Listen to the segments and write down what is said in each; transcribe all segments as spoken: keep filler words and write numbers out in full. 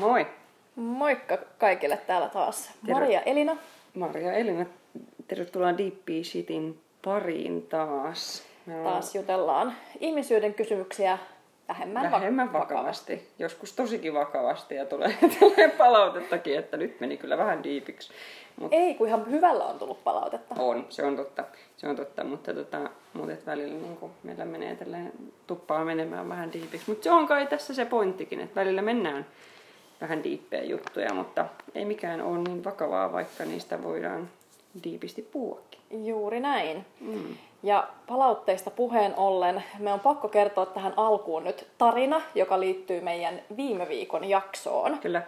Moi! Moikka kaikille täällä taas. Terve. Maria Elina. Maria Elina. Tervetuloa Diippii Shittin pariin taas. No. Taas jutellaan ihmisyyden kysymyksiä vähemmän, vähemmän vak- vakavasti. vakavasti. Joskus tosikin vakavasti ja tulee, tulee palautettakin, että nyt meni kyllä vähän diipiksi. Mut ei, kun ihan hyvällä on tullut palautetta. On, se on totta. Se on totta, mutta, tota, mutta välillä niin kun meillä menee tälleen tuppaa menemään vähän diipiksi. Mutta se on kai tässä se pointtikin, että välillä mennään vähän diippejä juttuja, mutta ei mikään ole niin vakavaa, vaikka niistä voidaan diipisti puhuakin. Juuri näin. Mm. Ja palautteista puheen ollen, me on pakko kertoa tähän alkuun nyt tarina, joka liittyy meidän viime viikon jaksoon. Kyllä.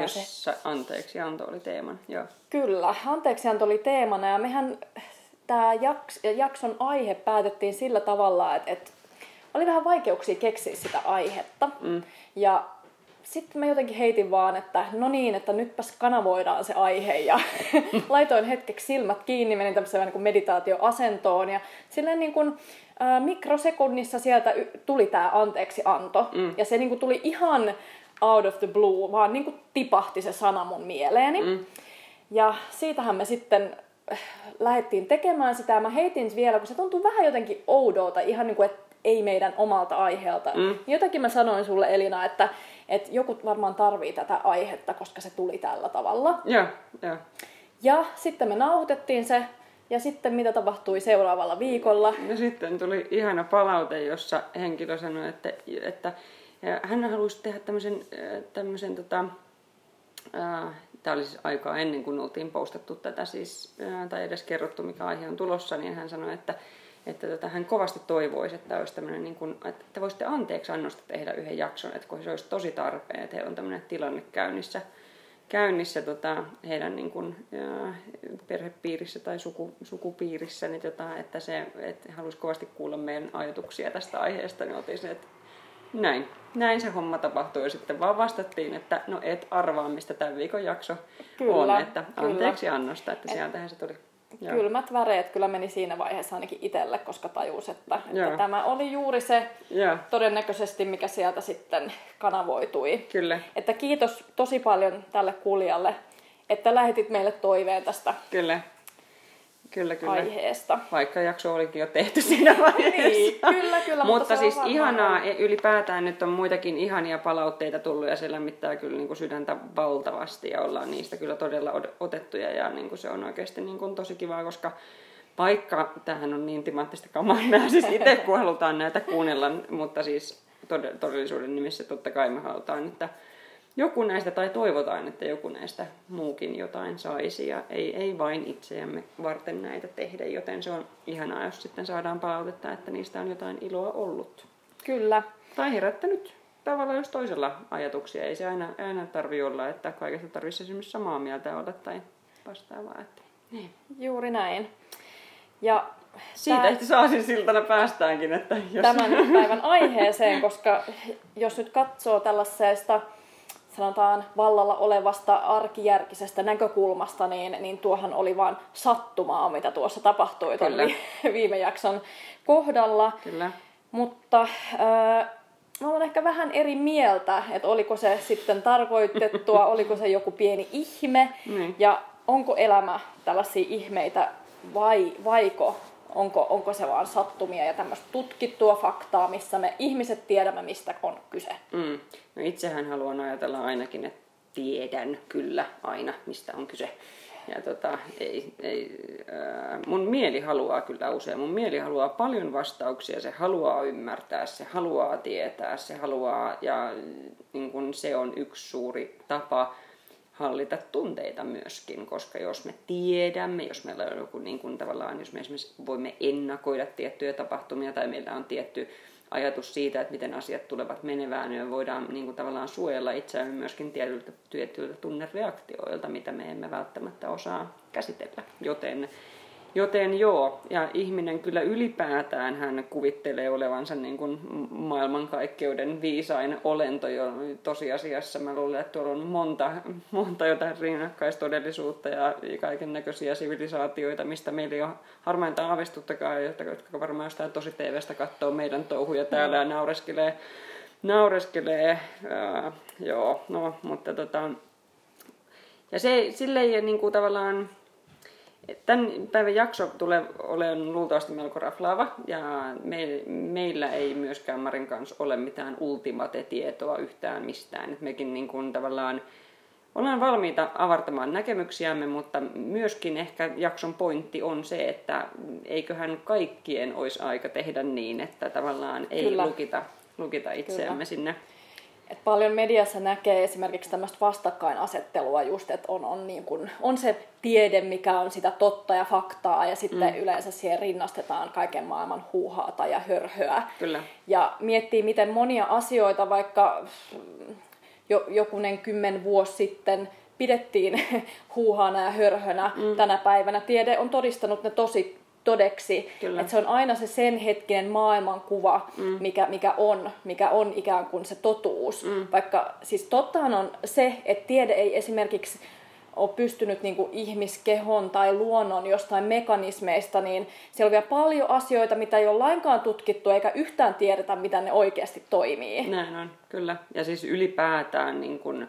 Jossa anteeksianto oli teemana. Joo. Kyllä, anteeksianto oli teemana ja mehän tämä jaks- jakson aihe päätettiin sillä tavalla, että, että oli vähän vaikeuksia keksiä sitä aihetta. Mm. Ja sitten mä jotenkin heitin vaan, että no niin, että nytpäs kanavoidaan se aihe ja laitoin hetkeksi silmät kiinni, menin tämmöiseen niin kuin meditaatioasentoon ja silleen niin kuin äh, mikrosekunnissa sieltä y- tuli tää anteeksianto mm. ja se niin kuin tuli ihan out of the blue, vaan niin kuin tipahti se sana mun mieleeni mm. ja siitähän me sitten lähdettiin tekemään sitä ja mä heitin vielä, kun se tuntui vähän jotenkin oudolta, ihan niin kuin, että ei meidän omalta aiheelta. Mm. Jotakin mä sanoin sulle, Elina, että, että joku varmaan tarvii tätä aihetta, koska se tuli tällä tavalla. Yeah, yeah. Ja sitten me nauhoitettiin se, ja sitten mitä tapahtui seuraavalla viikolla? Ja sitten tuli ihana palaute, jossa henkilö sanoi, että, että hän haluaisi tehdä tämmöisen, tämmöisen tota, äh, tämä oli siis aikaa ennen kuin oltiin postattu tätä siis, äh, tai edes kerrottu, mikä aihe on tulossa, niin hän sanoi, että että tota, hän kovasti toivoisi, että olisi tämmöinen niin kuin, että te voisitte anteeksi annosta tehdä yhden jakson, että kun se olisi tosi tarpeen, että heillä on tämmöinen tilanne käynnissä, käynnissä tota, heidän niin kuin, ää, perhepiirissä tai suku, sukupiirissä, niin tota, että se että haluaisi kovasti kuulla meidän ajatuksia tästä aiheesta, niin otin sen, että näin, näin se homma tapahtui ja sitten vaan vastattiin, että no et arvaa, mistä tämän viikon jakso kyllä, on, että anteeksi kyllä. annosta, että sieltähän se tuli. Joo. Kylmät väreet kyllä meni siinä vaiheessa ainakin itselle, koska tajus, että, että tämä oli juuri se Joo. todennäköisesti, mikä sieltä sitten kanavoitui. Kyllä. Että kiitos tosi paljon tälle kuulijalle, että lähetit meille toiveen tästä kyllä. Kyllä, kyllä. aiheesta. Vaikka jakso olikin jo tehty siinä vaiheessa. Niin, kyllä, kyllä. mutta mutta siis ihanaa, ylipäätään nyt on muitakin ihania palautteita tullut ja se lämmittää kyllä niin kuin sydäntä valtavasti ja ollaan niistä kyllä todella otettuja ja niin kuin se on oikeasti niin kuin tosi kivaa, koska vaikka tämähän on niin timanttista kamaa, mä siis itse kun halutaan näitä kuunnella, mutta siis tod- todellisuuden nimissä totta kai me halutaan, että joku näistä, tai toivotaan, että joku näistä muukin jotain saisi, ja ei, ei vain itseämme varten näitä tehdä, joten se on ihanaa, jos sitten saadaan palautetta, että niistä on jotain iloa ollut. Kyllä. Tai herättänyt tavallaan jos toisella ajatuksia. Ei se aina, aina tarvitse olla, että kaikesta tarvitsisi esimerkiksi samaa mieltä olla tai vastaavaa. Että niin. Juuri näin. Ja siitä tämä, että saasin siltana päästäänkin. Että jos tämän päivän aiheeseen, koska jos nyt katsoo tällaisesta sanotaan vallalla olevasta arkijärkisestä näkökulmasta, niin, niin tuohan oli vain sattumaa, mitä tuossa tapahtui tämän viime jakson kohdalla. Kyllä. Mutta äh, mä olen ehkä vähän eri mieltä, että oliko se sitten tarkoitettua, oliko se joku pieni ihme mm. ja onko elämä tällaisia ihmeitä vai vaiko onko, onko se vaan sattumia ja tämmöistä tutkittua faktaa, missä me ihmiset tiedämme, mistä on kyse. Mm. No itsehän haluan ajatella ainakin, että tiedän kyllä aina, mistä on kyse. Ja tota, ei, ei, äh, mun mieli haluaa kyllä usein. Mun mieli haluaa paljon vastauksia. Se haluaa ymmärtää, se haluaa tietää, se haluaa. Ja niin kun se on yksi suuri tapa hallita tunteita myöskin, koska jos me tiedämme, jos meillä on joku niin kuin tavallaan, jos me esimerkiksi voimme ennakoida tiettyjä tapahtumia tai meillä on tietty ajatus siitä, että miten asiat tulevat menevään, niin me voidaan niin kuin tavallaan suojella itseämme myöskin tietyiltä, tietyiltä tunnereaktioilta, mitä me emme välttämättä osaa käsitellä. Joten, joten joo, ja ihminen kyllä ylipäätään hän kuvittelee olevansa niin kuin maailmankaikkeuden viisain olento, jo tosiasiassa mä luulen, että tuolla on monta, monta jotain rinnakkaistodellisuutta ja kaiken näköisiä sivilisaatioita, mistä meillä ei ole harmainta aavistuttakaan, jotka varmaan jostain tosi T V:stä katsoo meidän touhuja täällä ja naureskelee naureskelee. Ää, joo, no, mutta tota... Ja se sille ei niinku tavallaan... Tämän päivän jakso tulee olemaan luultavasti melko raflaava ja me, meillä ei myöskään Marin kanssa ole mitään ultimate-tietoa yhtään mistään. Et mekin niin kuin tavallaan ollaan valmiita avartamaan näkemyksiämme, mutta myöskin ehkä jakson pointti on se, että eiköhän kaikkien olisi aika tehdä niin, että tavallaan ei lukita, lukita itseämme Kyllä. sinne. Et paljon mediassa näkee esimerkiksi tämmöistä vastakkainasettelua just, että on, on, niin kun, on se tiede, mikä on sitä totta ja faktaa, ja sitten mm. yleensä siihen rinnastetaan kaiken maailman huuhaata ja hörhöä. Kyllä. Ja miettii, miten monia asioita vaikka jo, jokunen kymmen vuosi sitten pidettiin huuhaana ja hörhönä. Mm. Tänä päivänä tiede on todistanut ne tosi todeksi. Että se on aina se sen hetkinen maailmankuva, mm. mikä, mikä, on, mikä on ikään kuin se totuus. Mm. Vaikka siis tottahan on se, että tiede ei esimerkiksi ole pystynyt niin kuin ihmiskehon tai luonnon jostain mekanismeista, niin siellä on vielä paljon asioita, mitä ei ole lainkaan tutkittu eikä yhtään tiedetä, mitä ne oikeasti toimii. Näin on, kyllä. Ja siis ylipäätään niin kuin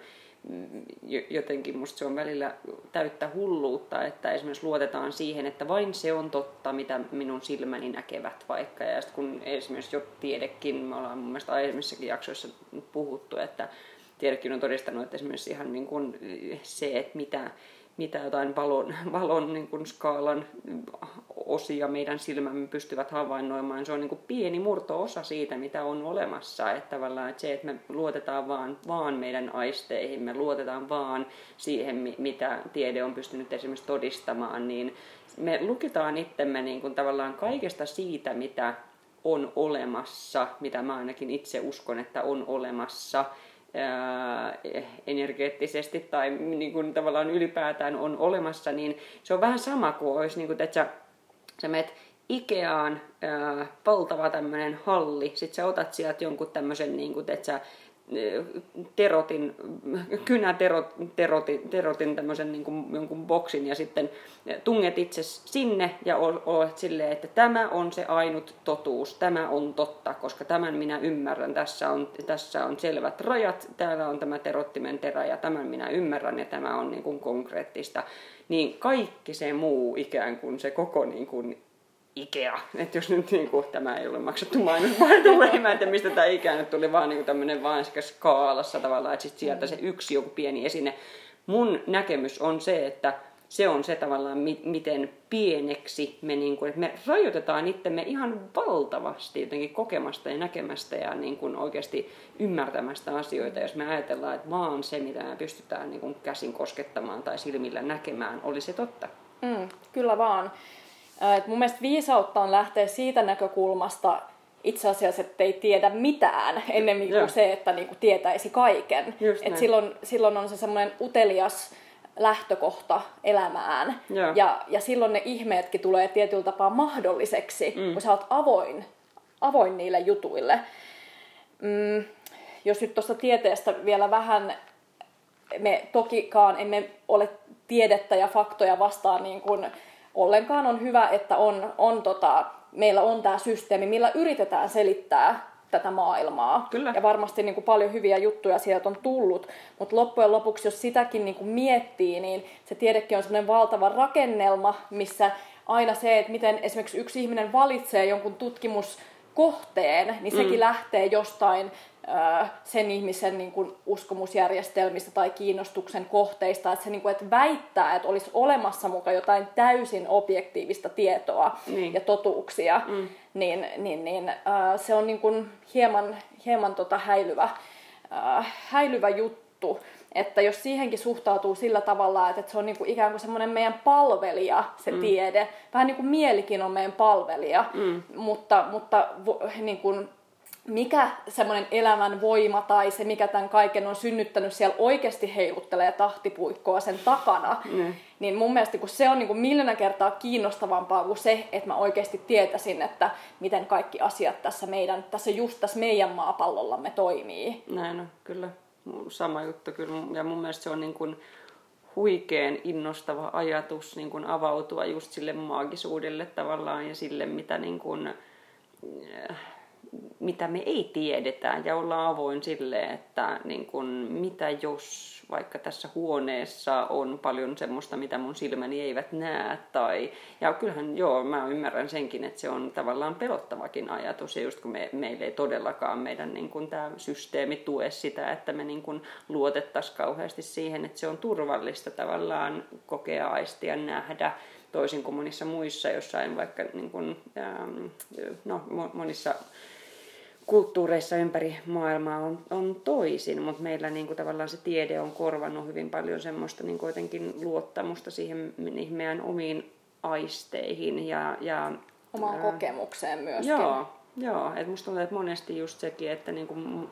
jotenkin musta se on välillä täyttä hulluutta, että esimerkiksi luotetaan siihen, että vain se on totta, mitä minun silmäni näkevät vaikka. Ja sitten kun esimerkiksi jo tiedekin, me ollaan mun mielestä aiemmissakin jaksoissa puhuttu, että tiedekin on todistanut, että esimerkiksi ihan niin kuin se, että mitä, mitä jotain valon, valon niin kuin skaalan osia meidän silmämme pystyvät havainnoimaan, se on niin kuin pieni murto-osa siitä, mitä on olemassa. Että tavallaan että se, että me luotetaan vaan, vaan meidän aisteihin, me luotetaan vaan siihen, mitä tiede on pystynyt esimerkiksi todistamaan, niin me lukitaan itsemme niin kuin tavallaan kaikesta siitä, mitä on olemassa, mitä mä ainakin itse uskon, että on olemassa, Ää, energeettisesti tai niin kuin tavallaan ylipäätään on olemassa, niin se on vähän sama kuin olisi, niin kuin, että sä, sä menet Ikeaan, ää, valtava tämmöinen halli, sit sä otat sieltä jonkun tämmöisen, niin kuin, että sä terotin, kynäterotin terotin, terotin tämmöisen niin kuin, jonkun boksin ja sitten tunget itse sinne ja olet silleen, että tämä on se ainut totuus, tämä on totta, koska tämän minä ymmärrän, tässä on, tässä on selvät rajat, täällä on tämä terottimen terä ja tämän minä ymmärrän ja tämä on niin kuin konkreettista, niin kaikki se muu ikään kuin se koko niin kuin Ikea. Että jos nyt niinku, tämä ei ole maksettu mainos, vaan tulee, mä en tiedä mistä tämä Ikea nyt tuli, vaan niinku tämmöinen vaan skaalassa tavallaan, että sitten sieltä se yksi joku pieni esine. Mun näkemys on se, että se on se tavallaan, mi- miten pieneksi me, niinku, että me rajoitetaan itsemme ihan valtavasti jotenkin kokemasta ja näkemästä ja niinku oikeasti ymmärtämästä asioita, jos me ajatellaan, että vaan se, mitä me pystytään niinku käsin koskettamaan tai silmillä näkemään, oli se totta. Mm, kyllä vaan. Et mun mielestä viisautta on lähteä siitä näkökulmasta itse asiassa, että ei tiedä mitään ennemmin kuin se, että niinku tietäisi kaiken. Et silloin, silloin on se semmoinen utelias lähtökohta elämään. Ja, ja silloin ne ihmeetkin tulee tietyllä tapaa mahdolliseksi, mm. kun sä oot avoin, avoin niille jutuille. Mm, jos nyt tuosta tieteestä vielä vähän... Me tokikaan emme ole tiedettä ja faktoja vastaan... Niin kun ollenkaan on hyvä, että on, on tota, meillä on tämä systeemi, millä yritetään selittää tätä maailmaa. Kyllä. Ja varmasti niin kuin, paljon hyviä juttuja sieltä on tullut. Mutta loppujen lopuksi, jos sitäkin niin kuin, miettii, niin se tiedekin on sellainen valtava rakennelma, missä aina se, että miten esimerkiksi yksi ihminen valitsee jonkun tutkimuskohteen, niin sekin mm. lähtee jostain äh, sen ihmisen niin kuin, uskomusjärjestelmistä tai kiinnostuksen kohteista. Että se niin kuin, että väittää, että olisi olemassa muka jotain täysin objektiivista tietoa niin. ja totuuksia, mm. niin, niin, niin äh, se on niin kuin, hieman, hieman tota, häilyvä, äh, häilyvä juttu. Että jos siihenkin suhtautuu sillä tavalla, että se on niinku ikään kuin semmoinen meidän palvelija, se mm. tiede. Vähän niin kuin mielikin on meidän palvelija, mm. mutta, mutta niin kuin, mikä semmoinen elämän voima tai se, mikä tämän kaiken on synnyttänyt, siellä oikeasti heiluttelee tahtipuikkoa sen takana. Mm. Niin mun mielestä kun se on niin kuin miljoona kertaa kiinnostavampaa kuin se, että mä oikeasti tietäisin, että miten kaikki asiat tässä meidän, tässä just tässä meidän maapallollamme toimii. Näin on, kyllä. Sama juttu kyllä, ja mun mielestä se on niin kuin huikean innostava ajatus niin kuin avautua just sille maagisuudelle tavallaan ja sille, mitä niin kuin, mitä me ei tiedetä ja olla avoin sille, että niin kun, mitä jos vaikka tässä huoneessa on paljon semmoista, mitä mun silmäni eivät näe. Tai, ja kyllähän joo, mä ymmärrän senkin, että se on tavallaan pelottavakin ajatus. Ja just kun me, meillä ei todellakaan meidän niin kun, tää systeemi tue sitä, että me niin kun, luotettaisiin kauheasti siihen, että se on turvallista tavallaan kokea, aistia, nähdä. Toisin kuin monissa muissa jossain vaikka niin kun, ähm, no, monissa kulttuureissa ympäri maailmaa on, on toisin, mutta meillä niin kuin, tavallaan se tiede on korvannut hyvin paljon semmoista niin kuin, jotenkin luottamusta siihen meidän omiin aisteihin ja, ja omaan ää, kokemukseen myöskin. Joo, joo. Et musta tuntuu, että monesti just sekin, että niin kuin,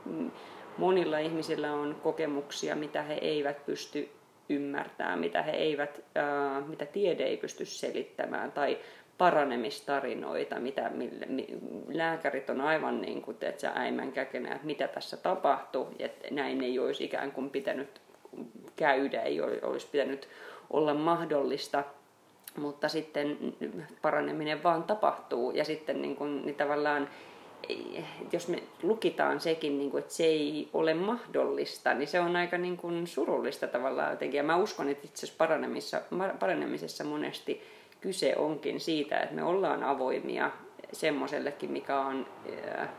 monilla ihmisillä on kokemuksia, mitä he eivät pysty ymmärtää, mitä he eivät, ää, mitä tiede ei pysty selittämään tai paranemistarinoita, mitä mille, mi, lääkärit on aivan niin kuin teetä äimän käkenä, että mitä tässä tapahtui, että näin ei olisi ikään kuin pitänyt käydä, ei olisi pitänyt olla mahdollista, mutta sitten paraneminen vaan tapahtuu ja sitten niin kuin, niin tavallaan jos me lukitaan sekin, niin kuin, että se ei ole mahdollista, niin se on aika niin kuin surullista tavallaan jotenkin. Ja mä uskon, että itse asiassa paranemisessa monesti kyse onkin siitä, että me ollaan avoimia semmoisellekin, mikä on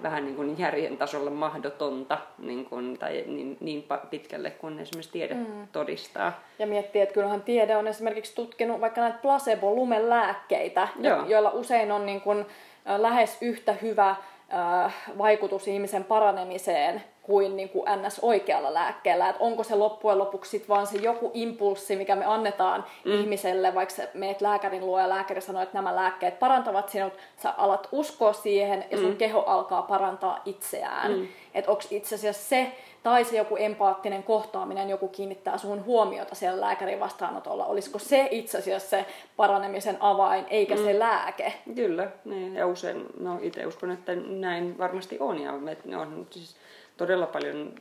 vähän niin kuin järjen tasolla mahdotonta niin, kuin, tai niin, niin pitkälle, kun esimerkiksi tiede mm. todistaa. Ja miettii, että kyllähän tiede on esimerkiksi tutkinut vaikka näitä placebo-lumelääkkeitä, Joo. joilla usein on niin kuin lähes yhtä hyvä vaikutus ihmisen paranemiseen kuin, niin kuin ns. Oikealla lääkkeellä. Et onko se loppujen lopuksi sit vaan se joku impulssi, mikä me annetaan mm. ihmiselle, vaikka meet lääkärin luo ja lääkäri sanoo, että nämä lääkkeet parantavat sinut, sä alat uskoa siihen ja sun mm. keho alkaa parantaa itseään. Mm. Että onko itse asiassa se, tai se joku empaattinen kohtaaminen, joku kiinnittää sun huomiota siellä lääkärin vastaanotolla, olisiko se itse asiassa se paranemisen avain, eikä mm. se lääke? Kyllä, niin. Ja usein, no itse uskon, että näin varmasti on ja on siis todella paljon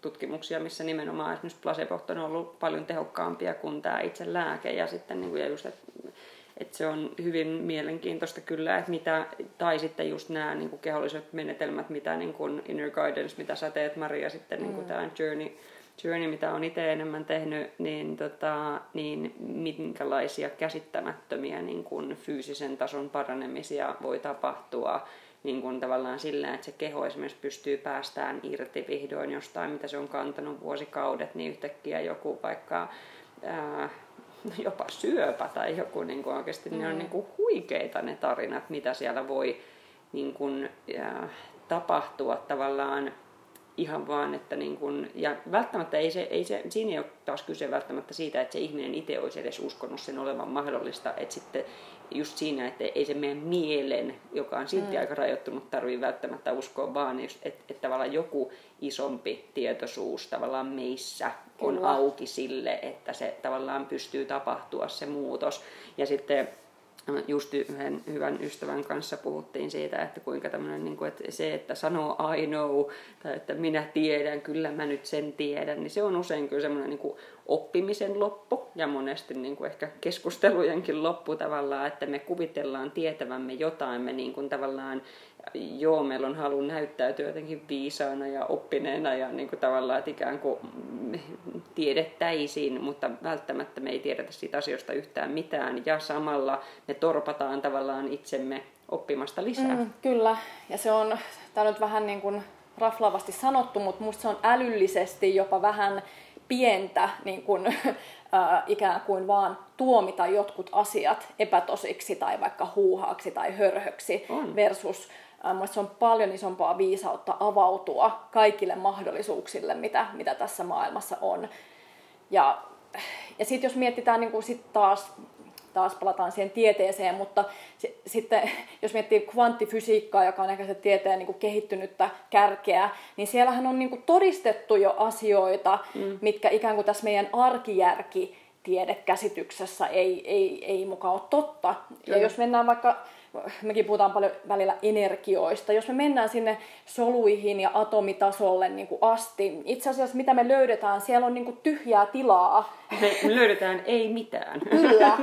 tutkimuksia, missä nimenomaan esimerkiksi placebot on ollut paljon tehokkaampia kuin tämä itse lääke. Ja sitten niin kuin, ja just, että, että se on hyvin mielenkiintoista kyllä, että mitä, tai sitten just nämä niin kuin keholliset menetelmät, mitä niin kuin Inner Guidance, mitä sä teet Maria, sitten niin kuin mm. tämä journey, journey, mitä on itse enemmän tehnyt, niin, tota, niin minkälaisia käsittämättömiä niin kuin fyysisen tason paranemisia voi tapahtua. Niin kuin tavallaan sillä, että se keho esimerkiksi pystyy päästään irti vihdoin jostain, mitä se on kantanut vuosikaudet, niin yhtäkkiä joku vaikka ää, jopa syöpä tai joku niin kuin oikeasti mm. ne on niin kuin huikeita ne tarinat, mitä siellä voi niin kuin, ää, tapahtua tavallaan ihan vaan, että niin kuin, ja välttämättä ei se, ei se, siinä ei ole taas kyse välttämättä siitä, että se ihminen itse olisi edes uskonut sen olevan mahdollista, että sitten just siinä, että ei se meidän mielen, joka on silti mm. aika rajoittunut, tarvitse välttämättä uskoa, vaan että et tavallaan joku isompi tietoisuus tavallaan meissä on Kyllä. auki sille, että se tavallaan pystyy tapahtua se muutos. Ja sitten just yhden hyvän ystävän kanssa puhuttiin siitä, että kuinka tämmöinen, niin kuin, että se, että sanoo I know, tai että minä tiedän, kyllä mä nyt sen tiedän, niin se on usein kyllä semmoinen niin kuin oppimisen loppu ja monesti niin kuin ehkä keskustelujenkin loppu tavallaan, että me kuvitellaan tietävämme jotain, me niin kuin tavallaan, joo, meillä on halu näyttäytyä jotenkin viisaana ja oppineena ja niin kuin tavallaan, että ikään kuin tiedettäisiin, mutta välttämättä me ei tiedetä siitä asioista yhtään mitään ja samalla me torpataan tavallaan itsemme oppimasta lisää. Mm, kyllä, ja se on, tämä on nyt vähän niin kuin raflaavasti sanottu, mutta musta se on älyllisesti jopa vähän pientä niin kun, äh, ikään kuin vaan tuomita jotkut asiat epätosiksi tai vaikka huuhaaksi tai hörhöksi on. Versus äh, mun mielestä se on paljon isompaa viisautta avautua kaikille mahdollisuuksille, mitä, mitä tässä maailmassa on. Ja, ja sitten jos mietitään niin kun sit taas, taas palataan siihen tieteeseen, mutta s- sitten jos miettii kvanttifysiikkaa, joka on ehkä se tieteen niin kuin kehittynyttä kärkeä, niin siellähän on niin kuin todistettu jo asioita, mm. mitkä ikään kuin tässä meidän arkijärki tiedekäsityksessä ei, ei, ei mukaan ole totta. Kyllä. Ja jos mennään vaikka mekin puhutaan paljon välillä energioista. Jos me mennään sinne soluihin ja atomitasolle niin kuin asti, itse asiassa mitä me löydetään, siellä on niin kuin tyhjää tilaa. Me löydetään ei mitään. Kyllä.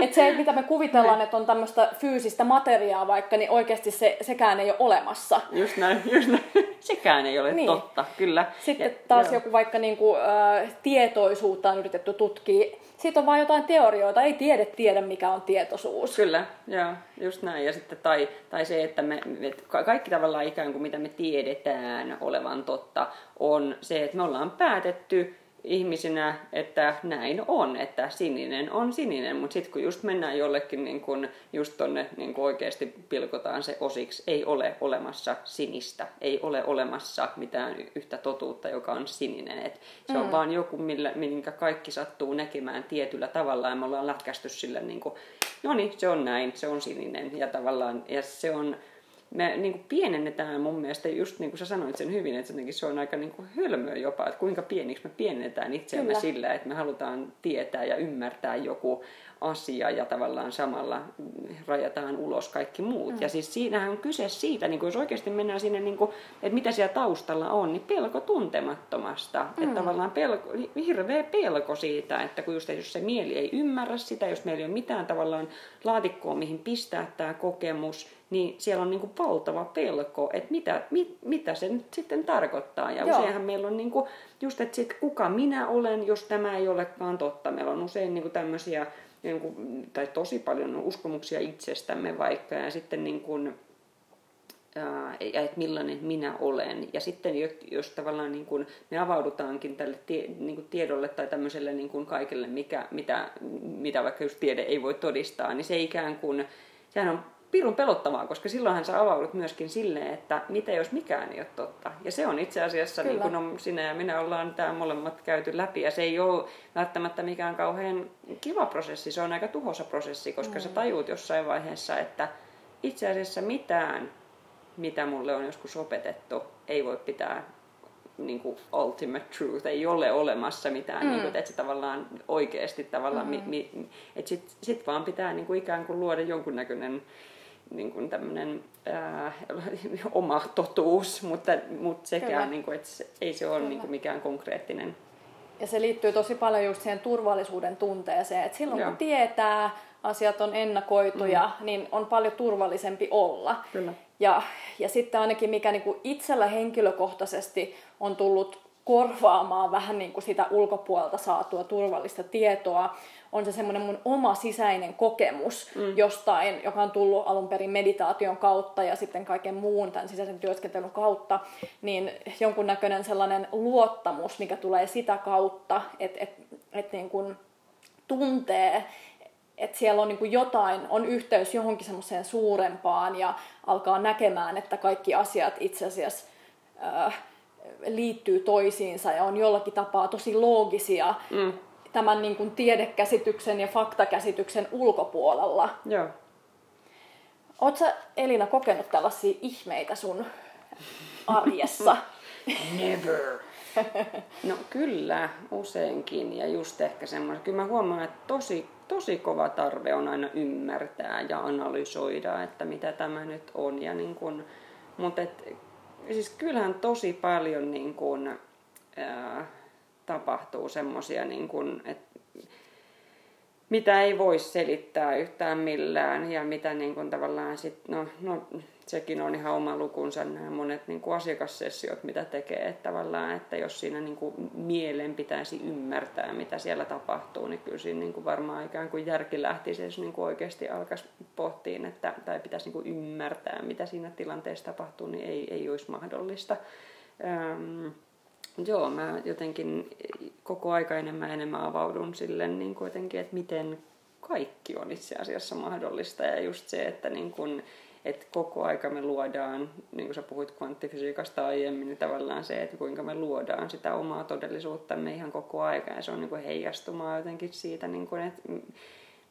Että se, mitä me kuvitellaan, että on tämmöistä fyysistä materiaa vaikka, niin oikeasti se, sekään ei ole olemassa. Just näin, just näin. Sekään ei ole niin. Totta, kyllä. Sitten ja, taas joo. Joku vaikka niin kuin, ä, tietoisuutta on yritetty tutkia. Siitä on vaan jotain teorioita, ei tiede tiedä mikä on tietoisuus. Kyllä, joo, just näin. Ja sitten, tai, tai se, että me, me kaikki tavallaan ikään kuin mitä me tiedetään olevan totta, on se, että me ollaan päätetty ihmisinä, että näin on, että sininen on sininen, mutta sitten kun just mennään jollekin niin kun just tonne niin kun oikeasti pilkotaan se osiksi, ei ole olemassa sinistä, ei ole olemassa mitään yhtä totuutta, joka on sininen. Et se mm. on vaan joku, millä, minkä kaikki sattuu näkemään tietyllä tavalla ja me ollaan lätkästy sillä niin kun, no niin, se on näin, se on sininen ja tavallaan, ja se on me niin kuin pienennetään mun mielestä, just niin kuin sä sanoit sen hyvin, että se on aika niin kuin hölmöä jopa, että kuinka pieniksi me pienennetään itseämme Kyllä. sillä, että me halutaan tietää ja ymmärtää joku asia ja tavallaan samalla rajataan ulos kaikki muut. Mm. Ja siis siinähän on kyse siitä, niin kuin jos oikeasti mennään sinne, niin kuin, että mitä siellä taustalla on, niin pelko tuntemattomasta. Mm. Että tavallaan pelko, hirveä pelko siitä, että kun just, jos se mieli ei ymmärrä sitä, jos meillä ei ole mitään tavallaan laatikkoa, mihin pistää tämä kokemus, niin siellä on niin kuin valtava pelko, että mitä, mit, mitä se nyt sitten tarkoittaa. Ja Joo. useinhan meillä on niin kuin, just, että sit kuka minä olen, jos tämä ei olekaan totta. Meillä on usein niin kuin tämmöisiä, niin kuin, tai tosi paljon uskomuksia itsestämme vaikka, ja sitten niin kuin, ää, että millainen minä olen. Ja sitten jos tavallaan niin kuin, me avaudutaankin tälle tie, niin kuin tiedolle tai tämmöiselle niin kuin kaikille, mikä, mitä, mitä vaikka just tiede ei voi todistaa, niin se ikään kuin, sehän on pirun pelottavaa, koska silloinhan sä avaudut myöskin silleen, että mitä jos mikään ei ole totta. Ja se on itse asiassa, Kyllä. niin kuin on, sinä ja minä ollaan tämä molemmat käyty läpi, ja se ei ole välttämättä mikään kauhean kiva prosessi, se on aika tuhoisa prosessi, koska mm. sä tajuut jossain vaiheessa, että itse asiassa mitään, mitä mulle on joskus opetettu, ei voi pitää niin kuin ultimate truth, ei ole olemassa mitään, mm. niin kuin, että se tavallaan oikeasti tavallaan, mm-hmm. mi, mi, että sit, sit vaan pitää niin kuin ikään kuin luoda jonkunnäköinen niin kuin tämmönen ää, oma totuus, mutta, mutta sekään, niin kuin, että ei se ole niin kuin mikään konkreettinen. Ja se liittyy tosi paljon just siihen turvallisuuden tunteeseen, että silloin Joo. kun tietää, asiat on ennakoituja, mm. niin on paljon turvallisempi olla. Kyllä. Ja, ja sitten ainakin mikä niin kuin itsellä henkilökohtaisesti on tullut korvaamaan vähän niin kuin sitä ulkopuolta saatua turvallista tietoa, on se semmoinen mun oma sisäinen kokemus mm. jostain, joka on tullut alun perin meditaation kautta ja sitten kaiken muun tämän sisäisen työskentelyn kautta, niin jonkunnäköinen sellainen luottamus, mikä tulee sitä kautta, että et, et niin kuin tuntee, että siellä on niin kuin jotain, on yhteys johonkin semmoiseen suurempaan ja alkaa näkemään, että kaikki asiat itse asiassa äh, liittyy toisiinsa ja on jollakin tapaa tosi loogisia mm. tämän niin kuin tiedekäsityksen ja faktakäsityksen ulkopuolella. Joo. Ootko sä, Elina, kokenut tällaisia ihmeitä sun arjessa? Never! No kyllä, useinkin ja just ehkä semmoinen. Kyllä mä huomaan, että tosi Tosi kova tarve on aina ymmärtää ja analysoida, että mitä tämä nyt on. Ja niin kun, mutta et, siis kyllähän tosi paljon niin kun, ää, tapahtuu semmoisia, niin kun, et, mitä ei voi selittää yhtään millään. Ja mitä niin kun, tavallaan sit, no, no, sekin on ihan oma lukunsa nämä monet niin kun, asiakassessiot, mitä tekee. Että tavallaan, että jos siinä niin kun, mielen pitäisi ymmärtää, mitä siellä tapahtuu, niin kyllä siinä niin kun, varmaan ikään kuin järki lähtisi, jos niin kun, oikeasti alkaisi pohtiin, että tai pitäisi niin kun, ymmärtää, mitä siinä tilanteessa tapahtuu, niin ei, ei olisi mahdollista. Ähm, joo, mä jotenkin koko aika enemmän enemmän avaudun sille niin kun, jotenkin, että miten kaikki on itse asiassa mahdollista ja just se, että niin kun, että koko aika me luodaan, niin kuin sä puhuit kvanttifysiikasta aiemmin, niin tavallaan se, että kuinka me luodaan sitä omaa todellisuuttamme ihan koko aika. Ja se on niin kuin heijastumaa jotenkin siitä, niin kuin, että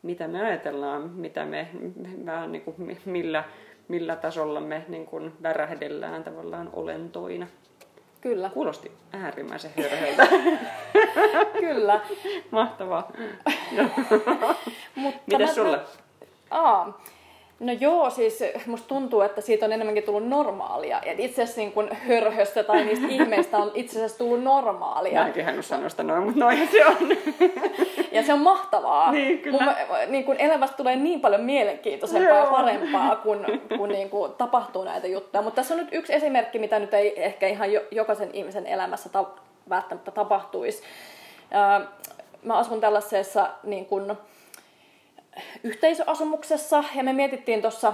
mitä me ajatellaan, mitä me, vähän niin kuin, millä, millä tasolla me niin kuin värähdellään tavallaan olentoina. Kyllä. Kuulosti äärimmäisen hörhöltä. Kyllä. Mahtavaa. Mitäs sulla? Aa. No joo, siis musta tuntuu, että siitä on enemmänkin tullut normaalia. Et itse asiassa niin kun hörhöstä tai niistä ihmeistä on itse asiassa tullut normaalia. Mäkinhän en ole sanonut sitä noin, mutta noin se on. Ja se on mahtavaa. Niin, kyllä. Mun, niin kun elämästä tulee niin paljon mielenkiintoisempaa ja parempaa, kun, kun niin kun tapahtuu näitä juttuja. Mutta tässä on nyt yksi esimerkki, mitä nyt ei ehkä ihan jokaisen ihmisen elämässä ta- välttämättä tapahtuisi. Mä asun tällaisessa niin kun yhteisöasumuksessa, ja me mietittiin tuossa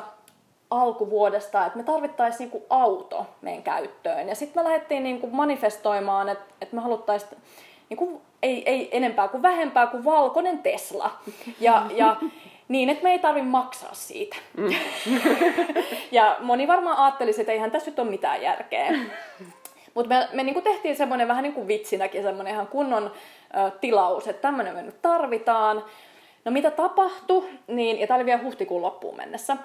alkuvuodesta, että me tarvittaisiin niinku auto meidän käyttöön. Ja sitten me lähdettiin niinku manifestoimaan, että et me haluttaisiin niinku, ei, ei enempää kuin vähempää kuin valkoinen Tesla. Ja, ja niin, että me ei tarvitse maksaa siitä. Mm. Ja moni varmaan ajattelisi, että eihän tässä nyt ole mitään järkeä. Mutta me, me niinku tehtiin semmoinen vähän niin kuin vitsinäkin semmoinen ihan kunnon ö, tilaus, että tämmöinen me nyt tarvitaan. No mitä tapahtui, niin, ja tämä oli vielä huhtikuun loppuun mennessä,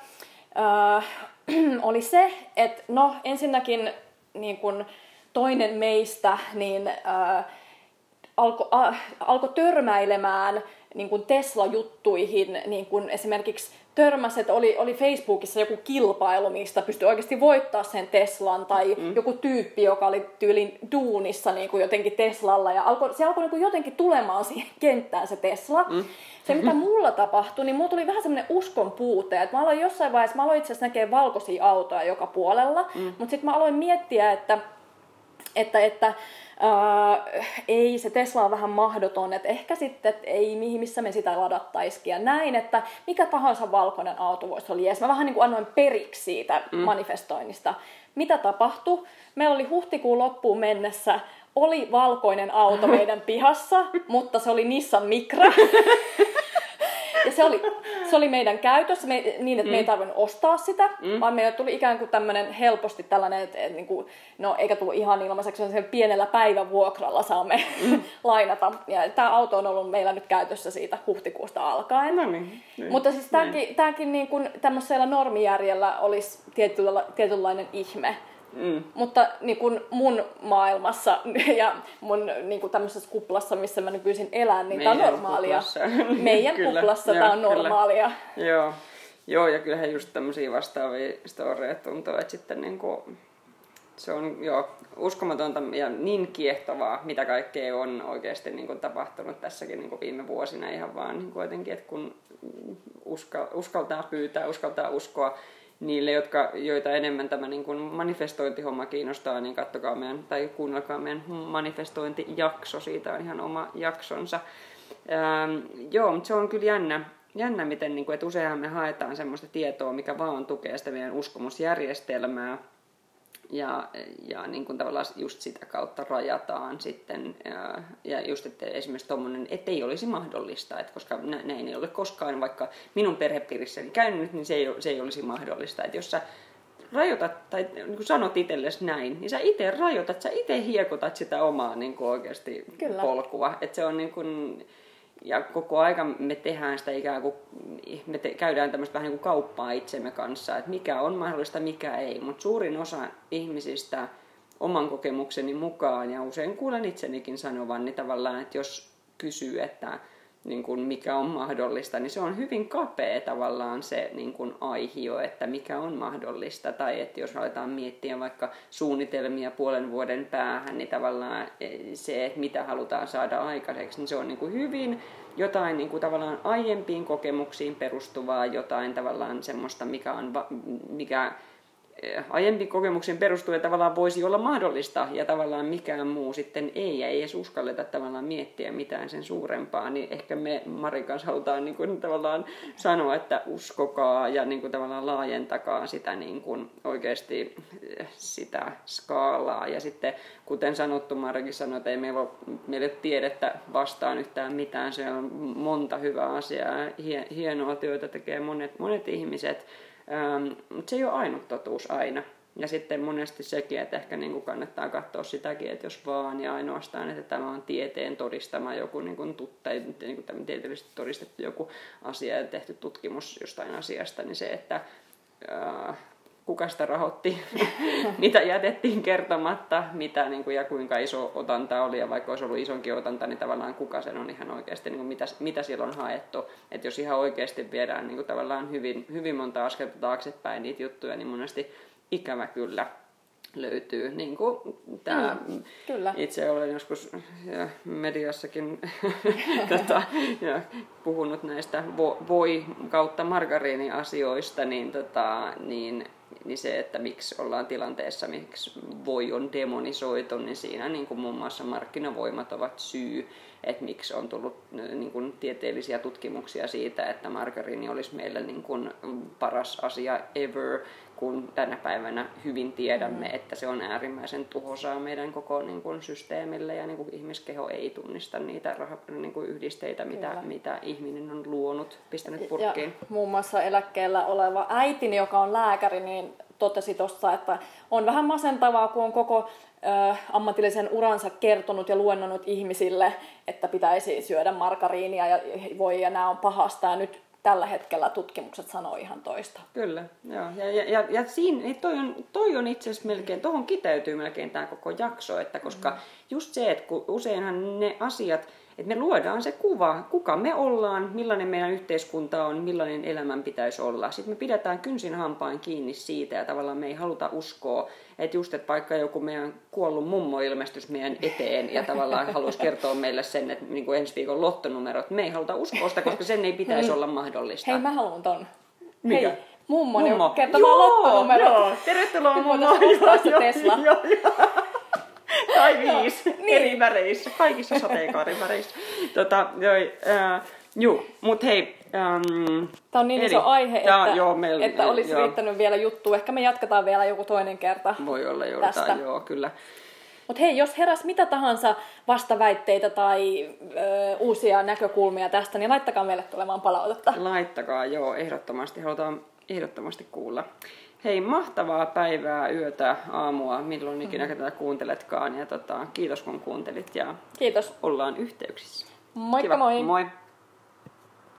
öö, oli se, että no ensinnäkin niin kun toinen meistä niin, öö, alkoi a, alko törmäilemään niin kun Tesla-juttuihin, niin kun esimerkiksi törmäsi, että oli, oli Facebookissa joku kilpailu, mistä pystyi oikeasti voittaa sen Teslan, tai mm. joku tyyppi, joka oli tyylin duunissa niin kuin jotenkin Teslalla, ja alko, se alkoi niin kuin jotenkin tulemaan siihen kenttään se Tesla. Mm. Se, mitä mulla tapahtui, niin mulla tuli vähän semmoinen uskon puute, että mä aloin jossain vaiheessa, mä aloin itse asiassa näkee valkoisia autoja joka puolella, mm. mutta sitten mä aloin miettiä, että että, että äh, ei, se Tesla on vähän mahdoton, että ehkä sitten, että ei missä me sitä ladattaisikin ja näin, että mikä tahansa valkoinen auto voisi olla jees. Mä vähän niin kuin annoin periksi siitä mm. manifestoinnista. Mitä tapahtui? Meillä oli huhtikuun loppuun mennessä, oli valkoinen auto meidän pihassa, mutta se oli Nissan Micra. Ja se oli, se oli meidän käytössä me, niin, että mm. me ei tarvinnut ostaa sitä, mm. vaan meillä tuli ikään kuin tämmöinen helposti tällainen, että et, niinku, no eikä tule ihan ilmaiseksi, sen pienellä päivävuokralla saamme mm. lainata. Ja tämä auto on ollut meillä nyt käytössä siitä huhtikuusta alkaen. No niin, niin, mutta siis niin. Tämäkin niin kuin tämmöisellä normijärjellä olisi tietynla, tietynlainen ihme. Mm. Mutta niin kun mun maailmassa ja mun niin kun tämmöisessä kuplassa, missä mä nykyisin elän, niin meidän tää on normaalia. Kuplassa. Meidän kyllä, kuplassa joo, tää on normaalia. Joo. Joo, ja kyllähän just tämmösiä vastaavia storeja tuntuu, että sitten niinku, se on joo, uskomatonta ja niin kiehtovaa, mitä kaikkea on oikeasti niinku tapahtunut tässäkin niinku viime vuosina ihan vaan niinku jotenkin, että kun uska, uskaltaa pyytää, uskaltaa uskoa. Niille, jotka, joita enemmän tämä niin kuin manifestointihomma kiinnostaa, niin katsokaa meidän, tai kuunnelkaa meidän manifestointijakso. Siitä on ihan oma jaksonsa. Ähm, joo, mutta se on kyllä jännä, jännä miten niin kuin, että useinhan me haetaan semmoista tietoa, mikä vaan tukee sitä meidän uskomusjärjestelmää. Ja, ja niin kuin tavallaan just sitä kautta rajataan sitten, ja, ja just että esimerkiksi tommonen, että ei olisi mahdollista, että koska nä, näin ei ole koskaan, vaikka minun perhepiirissäni käynyt, niin se ei, se ei olisi mahdollista. Että jos sä rajoitat, tai niin kuin sanot itsellesi näin, niin sä itse rajoitat, sä itse hiekotat sitä omaa niin kuin oikeasti kyllä. polkua. Että se on niin kuin, ja koko aika me tehdään sitä ikään kuin, me te, käydään tämmöistä vähän niin kuin kauppaa itsemme kanssa, että mikä on mahdollista, mikä ei. Mutta suurin osa ihmisistä oman kokemukseni mukaan, ja usein kuulen itsenikin sanovan, niin tavallaan, että jos kysyy, että niin kuin mikä on mahdollista, niin se on hyvin kapea tavallaan se niin kuin aihio, että mikä on mahdollista. Tai että jos aletaan miettiä vaikka suunnitelmia puolen vuoden päähän, niin tavallaan se, että mitä halutaan saada aikaiseksi, niin se on niin kuin hyvin jotain niin kuin tavallaan aiempiin kokemuksiin perustuvaa, jotain tavallaan semmoista, mikä on va- mikä aiempiin kokemuksiin perustuu ja tavallaan voisi olla mahdollista ja tavallaan mikään muu sitten ei ja ei edes uskalleta tavallaan miettiä mitään sen suurempaa, niin ehkä me Marin kanssa halutaan niin kuin tavallaan sanoa, että uskokaa ja niin kuin tavallaan laajentakaa sitä niin kuin oikeasti sitä skaalaa ja sitten kuten sanottu, Marinkin sanoi, että ei meillä ole, meillä ei ole tiedettä vastaan yhtään mitään, se on monta hyvää asiaa, hienoa työtä tekee monet, monet ihmiset. Ähm, mutta se ei ole ainut totuus aina. Ja sitten monesti sekin, että ehkä niin kuin kannattaa katsoa sitäkin, että jos vaan ja ainoastaan, että tämä on tieteen todistama joku niin kuin tutta, niin kuin tieteellisesti todistettu joku asia ja tehty tutkimus jostain asiasta, niin se, että äh, kuka sitä rahoitti, mitä jätettiin kertomatta, mitä niin kuin, ja kuinka iso otanta oli, ja vaikka olisi ollut isonkin otanta, niin tavallaan kuka sen on ihan oikeasti, niin kuin, mitä, mitä siellä on haettu. Että jos ihan oikeasti viedään niin kuin, tavallaan hyvin, hyvin monta askelta taaksepäin niitä juttuja, niin monesti ikävä kyllä löytyy. Niin kuin tää, mm, kyllä. Itse olen joskus ja mediassakin tota, ja puhunut näistä voi kautta margariiniasioista, niin, tota, niin, niin se, että miksi ollaan tilanteessa, miksi voi on demonisoitu, niin siinä niin kuin muun muassa markkinavoimat ovat syy, että miksi on tullut niin kuin tieteellisiä tutkimuksia siitä, että margariini olisi meillä niin kuin paras asia ever, kun tänä päivänä hyvin tiedämme, mm. että se on äärimmäisen tuhoisaa meidän koko niin kuin, systeemille ja niin kuin, ihmiskeho ei tunnista niitä rah- niin kuin, yhdisteitä, mitä, mitä ihminen on luonut, pistänyt purkkiin. Ja muun muassa eläkkeellä oleva äitini, joka on lääkäri, niin totesi tuossa, että on vähän masentavaa, kun on koko ö, ammatillisen uransa kertonut ja luennonut ihmisille, että pitäisi syödä margariinia ja voi ja nämä on pahasta ja nyt tällä hetkellä tutkimukset sanoo ihan toista. Kyllä, joo. Ja, ja, ja, ja siinä, toi on, toi on itse asiassa melkein, tuohon kiteytyy melkein tämä koko jakso, että koska mm. just se, että kun useinhan ne asiat, että me luodaan se kuva, kuka me ollaan, millainen meidän yhteiskunta on, millainen elämän pitäisi olla. Sitten me pidetään kynsin hampaan kiinni siitä ja tavallaan me ei haluta uskoa, että just, että vaikka joku meidän kuollut mummo ilmestys meidän eteen ja tavallaan haluaisi kertoa meille sen, että niin kuin ensi viikon lottonumerot, me ei haluta uskoa sitä, koska sen ei pitäisi olla mahdollista. Hei, mä haluan ton. Mikä? Hei, mummo, mummo. Niin kertomaan lottonumerot. Joo, tervetuloa mummo. Joo, Tesla. Joo, joo. Tai viisi, no, niin. Eri väreissä, kaikissa sateenkaariväreissä. Tota, äh, joo, mut hei. Ähm, Tämä on niin eri. Iso aihe, Tää, että, joo, meil, että olisi joo. riittänyt vielä juttua. Ehkä me jatketaan vielä joku toinen kerta. Voi olla jotain, joo, kyllä. Mut hei, jos heräs mitä tahansa vastaväitteitä tai ö, uusia näkökulmia tästä, niin laittakaa meille tulemaan palautetta. Laittakaa, joo, ehdottomasti. Halutaan ehdottomasti kuulla. Hei, mahtavaa päivää, yötä, aamua, milloin ikinä mm-hmm. tätä kuunteletkaan. Ja tota, kiitos kun kuuntelit ja kiitos. Ollaan yhteyksissä. Moikka. Kiva. Moi! Moi!